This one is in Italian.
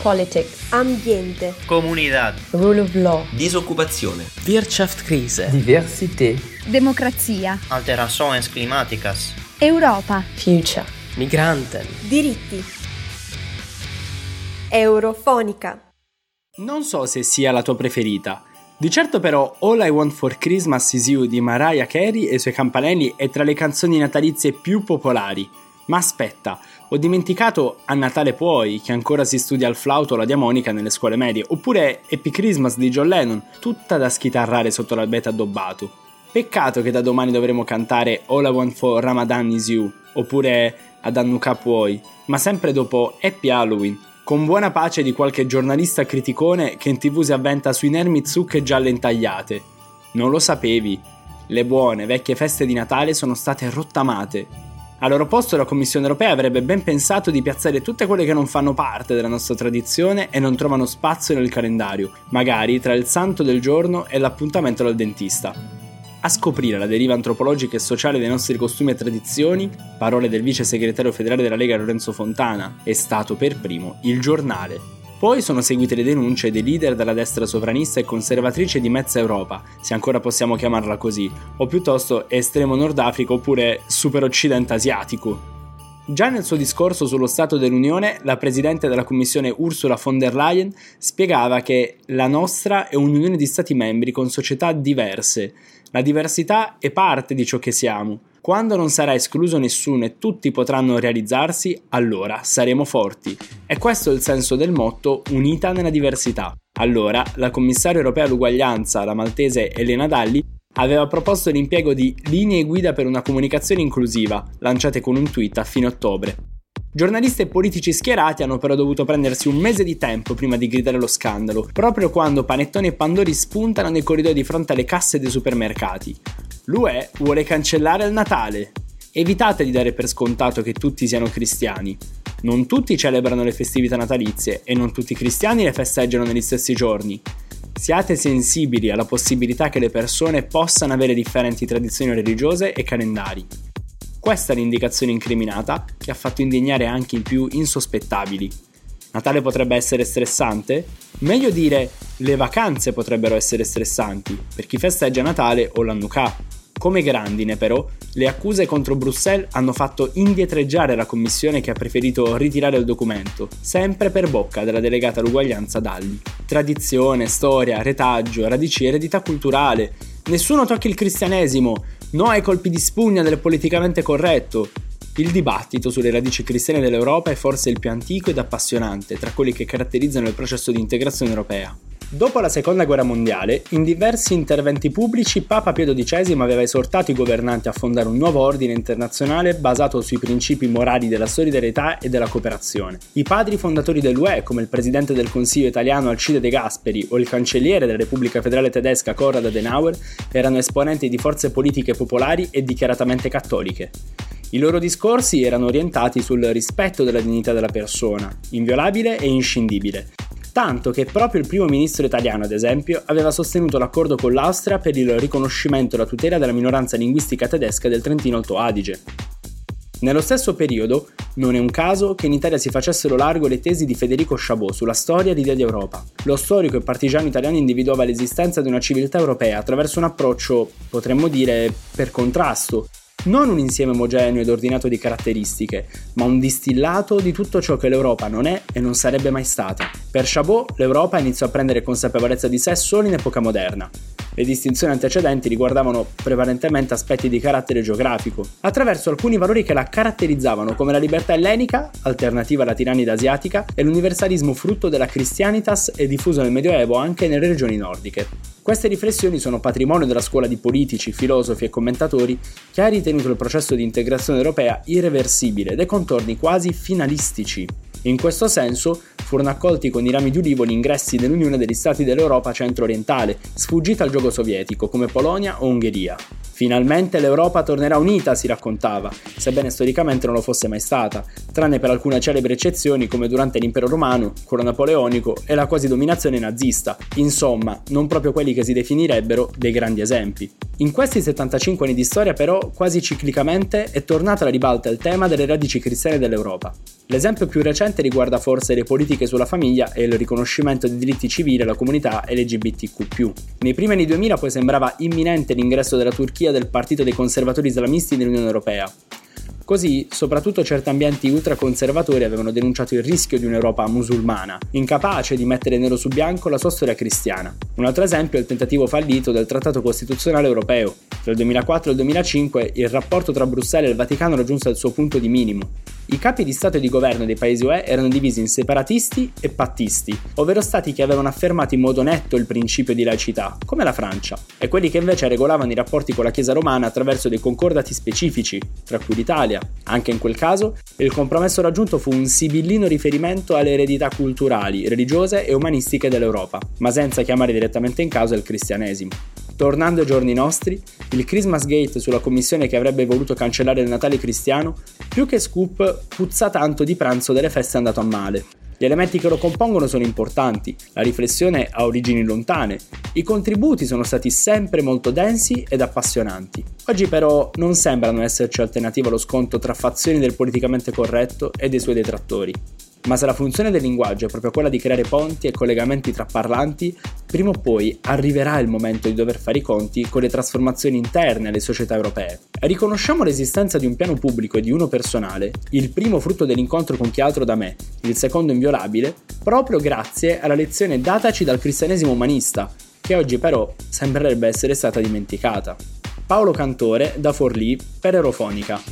Politics, ambiente, comunità, rule of law, disoccupazione, Wirtschaftskrise, diversità, democrazia, alterações climáticas, Europa, future, migranten, diritti. Eurofonica. Non so se sia la tua preferita. Di certo però All I Want For Christmas Is You di Mariah Carey e i suoi campanelli è tra le canzoni natalizie più popolari. Ma aspetta, ho dimenticato A Natale Puoi, che ancora si studia al flauto o la diamonica nelle scuole medie, oppure Happy Christmas di John Lennon, tutta da schitarrare sotto l'albero addobbato. Peccato che da domani dovremo cantare All I Want For Ramadan Is You, oppure Ad Hanukkah Puoi, ma sempre dopo Happy Halloween, con buona pace di qualche giornalista criticone che in TV si avventa su inermi zucche gialle intagliate. Non lo sapevi? Le buone vecchie feste di Natale sono state rottamate. Al loro posto la Commissione Europea avrebbe ben pensato di piazzare tutte quelle che non fanno parte della nostra tradizione e non trovano spazio nel calendario, magari tra il santo del giorno e l'appuntamento dal dentista. A scoprire la deriva antropologica e sociale dei nostri costumi e tradizioni, parole del vice segretario federale della Lega Lorenzo Fontana, è stato per primo Il Giornale. Poi sono seguite le denunce dei leader della destra sovranista e conservatrice di mezza Europa, se ancora possiamo chiamarla così, o piuttosto estremo nord Africa oppure super occidente asiatico. Già nel suo discorso sullo Stato dell'Unione, la presidente della Commissione Ursula von der Leyen spiegava che la nostra è un'unione di stati membri con società diverse. La diversità è parte di ciò che siamo. Quando non sarà escluso nessuno e tutti potranno realizzarsi, allora saremo forti. E questo è il senso del motto Unita nella diversità. Allora, la commissaria europea all'uguaglianza, la maltese Elena Dalli, aveva proposto l'impiego di linee guida per una comunicazione inclusiva, lanciate con un tweet a fine ottobre. Giornalisti e politici schierati hanno però dovuto prendersi un mese di tempo prima di gridare lo scandalo, proprio quando panettoni e pandori spuntano nei corridoi di fronte alle casse dei supermercati. L'UE vuole cancellare il Natale. Evitate di dare per scontato che tutti siano cristiani. Non tutti celebrano le festività natalizie e non tutti i cristiani le festeggiano negli stessi giorni. Siate sensibili alla possibilità che le persone possano avere differenti tradizioni religiose e calendari. Questa è l'indicazione incriminata che ha fatto indignare anche i più insospettabili. Natale potrebbe essere stressante? Meglio dire, le vacanze potrebbero essere stressanti per chi festeggia Natale o l'Hanukkah. Come grandine però, le accuse contro Bruxelles hanno fatto indietreggiare la commissione che ha preferito ritirare il documento, sempre per bocca della delegata all'uguaglianza Dalli. Tradizione, storia, retaggio, radici, eredità culturale. Nessuno tocchi il cristianesimo, no ai colpi di spugna del politicamente corretto. Il dibattito sulle radici cristiane dell'Europa è forse il più antico ed appassionante tra quelli che caratterizzano il processo di integrazione europea. Dopo la Seconda Guerra Mondiale, in diversi interventi pubblici, Papa Pio XII aveva esortato i governanti a fondare un nuovo ordine internazionale basato sui principi morali della solidarietà e della cooperazione. I padri fondatori dell'UE, come il presidente del Consiglio italiano Alcide De Gasperi o il cancelliere della Repubblica Federale Tedesca Konrad Adenauer, erano esponenti di forze politiche popolari e dichiaratamente cattoliche. I loro discorsi erano orientati sul rispetto della dignità della persona, inviolabile e inscindibile. Tanto che proprio il primo ministro italiano, ad esempio, aveva sostenuto l'accordo con l'Austria per il riconoscimento e la tutela della minoranza linguistica tedesca del Trentino Alto Adige. Nello stesso periodo, non è un caso che in Italia si facessero largo le tesi di Federico Chabot sulla storia e l'idea di Europa. Lo storico e partigiano italiano individuava l'esistenza di una civiltà europea attraverso un approccio, potremmo dire, per contrasto. Non un insieme omogeneo ed ordinato di caratteristiche, ma un distillato di tutto ciò che l'Europa non è e non sarebbe mai stata. Per Chabot, l'Europa iniziò a prendere consapevolezza di sé solo in epoca moderna. Le distinzioni antecedenti riguardavano prevalentemente aspetti di carattere geografico, attraverso alcuni valori che la caratterizzavano come la libertà ellenica, alternativa alla tirannide asiatica, e l'universalismo frutto della Christianitas e diffuso nel Medioevo anche nelle regioni nordiche. Queste riflessioni sono patrimonio della scuola di politici, filosofi e commentatori che ha ritenuto il processo di integrazione europea irreversibile, dai contorni quasi finalistici. In questo senso furono accolti con i rami di ulivo gli ingressi dell'Unione degli Stati dell'Europa centro-orientale, sfuggita al giogo sovietico, come Polonia o Ungheria. Finalmente l'Europa tornerà unita, si raccontava, sebbene storicamente non lo fosse mai stata, tranne per alcune celebri eccezioni come durante l'impero romano, quello napoleonico e la quasi dominazione nazista, insomma, non proprio quelli che si definirebbero dei grandi esempi. In questi 75 anni di storia però, quasi ciclicamente, è tornata alla ribalta il tema delle radici cristiane dell'Europa. L'esempio più recente riguarda forse le politiche sulla famiglia e il riconoscimento dei diritti civili alla comunità LGBTQ+. Nei primi anni 2000 poi sembrava imminente l'ingresso della Turchia del partito dei conservatori islamisti nell'Unione Europea. Così, soprattutto certi ambienti ultraconservatori avevano denunciato il rischio di un'Europa musulmana, incapace di mettere nero su bianco la sua storia cristiana. Un altro esempio è il tentativo fallito del Trattato Costituzionale Europeo. Tra il 2004 e il 2005 il rapporto tra Bruxelles e il Vaticano raggiunse il suo punto di minimo. I capi di Stato e di Governo dei paesi UE erano divisi in separatisti e pattisti, ovvero stati che avevano affermato in modo netto il principio di laicità, come la Francia, e quelli che invece regolavano i rapporti con la Chiesa romana attraverso dei concordati specifici, tra cui l'Italia. Anche in quel caso, il compromesso raggiunto fu un sibillino riferimento alle eredità culturali, religiose e umanistiche dell'Europa, ma senza chiamare direttamente in causa il cristianesimo. Tornando ai giorni nostri, il Christmas Gate sulla commissione che avrebbe voluto cancellare il Natale cristiano, più che scoop, puzza tanto di pranzo delle feste andato a male. Gli elementi che lo compongono sono importanti, la riflessione ha origini lontane, i contributi sono stati sempre molto densi ed appassionanti. Oggi però non sembrano esserci alternative allo scontro tra fazioni del politicamente corretto e dei suoi detrattori. Ma se la funzione del linguaggio è proprio quella di creare ponti e collegamenti tra parlanti, prima o poi arriverà il momento di dover fare i conti con le trasformazioni interne alle società europee. Riconosciamo l'esistenza di un piano pubblico e di uno personale, il primo frutto dell'incontro con chi altro da me, il secondo inviolabile, proprio grazie alla lezione dataci dal cristianesimo umanista, che oggi però sembrerebbe essere stata dimenticata. Paolo Cantore, da Forlì, per Eurofonica.